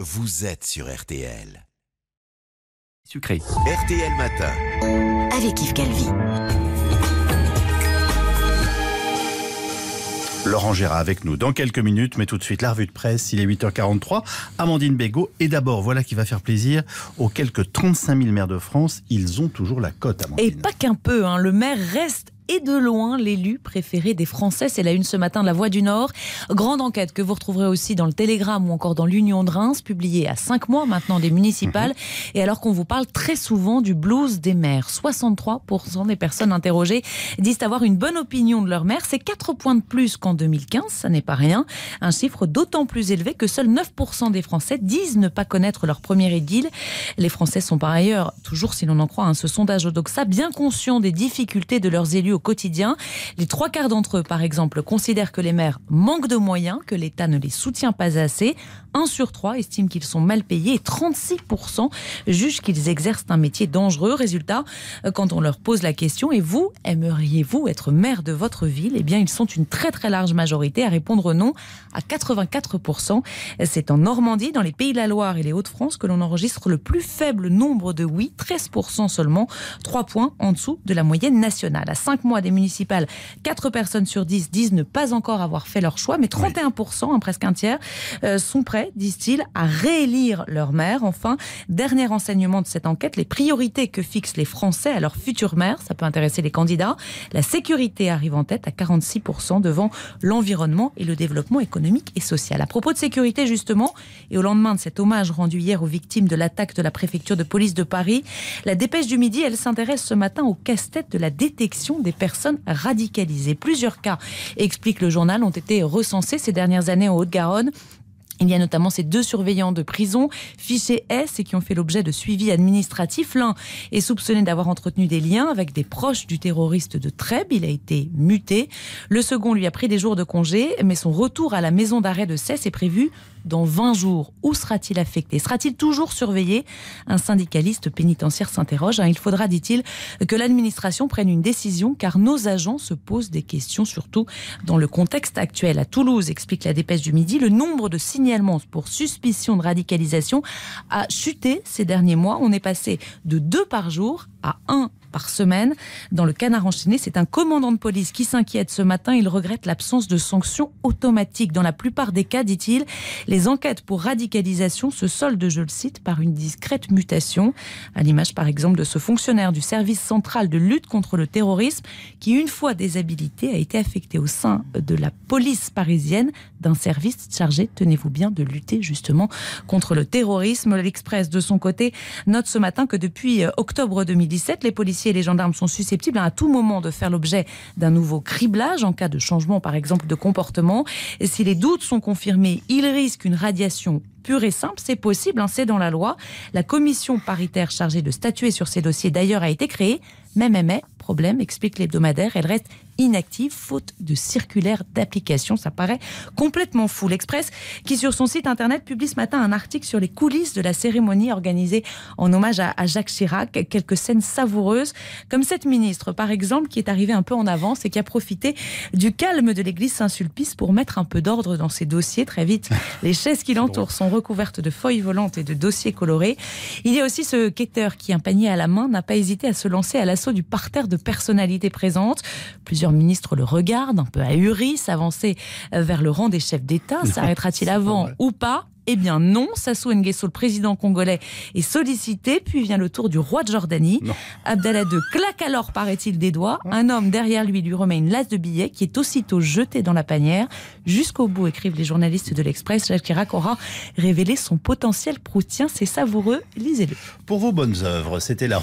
Vous êtes sur RTL. Sucré. RTL Matin. Avec Yves Calvi. Laurent Gérard avec nous dans quelques minutes, mais tout de suite la revue de presse, il est 8h43. Amandine Bégot, et d'abord, voilà qui va faire plaisir aux quelques 35 000 maires de France, ils ont toujours la cote, Amandine. Et pas qu'un peu, hein. Le maire reste et de loin l'élu préféré des Français. C'est la une ce matin de la Voix du Nord. Grande enquête que vous retrouverez aussi dans le Télégramme ou encore dans l'Union de Reims, publiée à 5 mois maintenant des municipales. Et alors qu'on vous parle très souvent du blues des maires, 63% des personnes interrogées disent avoir une bonne opinion de leur maire. C'est 4 points de plus qu'en 2015, ça n'est pas rien. Un chiffre d'autant plus élevé que seuls 9% des Français disent ne pas connaître leur premier édile. Les Français sont par ailleurs, toujours si l'on en croit, ce sondage Odoxa, bien conscients des difficultés de leurs élus au quotidien. Les 3/4 d'entre eux, par exemple, considèrent que les maires manquent de moyens, que l'État ne les soutient pas assez. 1 sur 3 estime qu'ils sont mal payés et 36% jugent qu'ils exercent un métier dangereux. Résultat, quand on leur pose la question « Et vous, aimeriez-vous être maire de votre ville ?» Eh bien, ils sont une très très large majorité à répondre non, à 84%. C'est en Normandie, dans les Pays de la Loire et les Hauts-de-France que l'on enregistre le plus faible nombre de oui, 13% seulement, 3 points en dessous de la moyenne nationale. À 5 mois des municipales, 4 personnes sur 10 disent ne pas encore avoir fait leur choix, mais 31%, hein, presque un tiers, sont prêts, disent-ils, à réélire leur maire. Enfin, dernier renseignement de cette enquête, les priorités que fixent les Français à leur futur maire, ça peut intéresser les candidats. La sécurité arrive en tête à 46% devant l'environnement et le développement économique et social. À propos de sécurité, justement, et au lendemain de cet hommage rendu hier aux victimes de l'attaque de la préfecture de police de Paris, la Dépêche du Midi, elle s'intéresse ce matin au casse-tête de la détection des personnes radicalisées. Plusieurs cas, explique le journal, ont été recensés ces dernières années en Haute-Garonne. Il y a notamment ces 2 surveillants de prison, fichés S, et qui ont fait l'objet de suivis administratifs. L'un est soupçonné d'avoir entretenu des liens avec des proches du terroriste de Trèbes. Il a été muté. Le second lui a pris des jours de congé, mais son retour à la maison d'arrêt de Cesse est prévu dans 20 jours. Où sera-t-il affecté? Sera-t-il toujours surveillé? Un syndicaliste pénitentiaire s'interroge. Il faudra, dit-il, que l'administration prenne une décision, car nos agents se posent des questions, surtout dans le contexte actuel. À Toulouse, explique la Dépêche du Midi, le nombre de signalements pour suspicion de radicalisation a chuté ces derniers mois. On est passé de 2 par jour à 1 par semaine. Dans le Canard enchaîné, c'est un commandant de police qui s'inquiète ce matin. Il regrette l'absence de sanctions automatiques. Dans la plupart des cas, dit-il, les enquêtes pour radicalisation se soldent, je le cite, par une discrète mutation. À l'image, par exemple, de ce fonctionnaire du service central de lutte contre le terrorisme qui, une fois déshabilité, a été affecté au sein de la police parisienne d'un service chargé, tenez-vous bien, de lutter justement contre le terrorisme. L'Express, de son côté, note ce matin que depuis octobre 2017, les policiers et les gendarmes sont susceptibles à tout moment de faire l'objet d'un nouveau criblage en cas de changement, par exemple, de comportement. Et si les doutes sont confirmés, ils risquent une radiation pure et simple. C'est possible, c'est dans la loi. La commission paritaire chargée de statuer sur ces dossiers, d'ailleurs, a été créée. Mais, problème, explique l'hebdomadaire, elle reste inactive, faute de circulaire d'application. Ça paraît complètement fou. L'Express, qui sur son site internet publie ce matin un article sur les coulisses de la cérémonie organisée en hommage à Jacques Chirac. Quelques scènes savoureuses, comme cette ministre, par exemple, qui est arrivée un peu en avance et qui a profité du calme de l'église Saint-Sulpice pour mettre un peu d'ordre dans ses dossiers. Très vite, les chaises qui l'entourent sont recouvertes de feuilles volantes et de dossiers colorés. Il y a aussi ce quêteur qui, un panier à la main, n'a pas hésité à se lancer à l'assaut du parterre de personnalités présentes. Plusieurs ministres le regardent, un peu ahuris, s'avancer vers le rang des chefs d'État. S'arrêtera-t-il avant ou pas? Eh bien non, Sassou Nguesso, le président congolais, est sollicité, puis vient le tour du roi de Jordanie. Non. Abdallah II claque alors, paraît-il, des doigts. Un homme derrière lui remet une lasse de billets qui est aussitôt jetée dans la panière. Jusqu'au bout, écrivent les journalistes de l'Express, Jacques Chirac aura révélé son potentiel proutien. C'est savoureux, lisez-le. Pour vos bonnes œuvres, c'était là.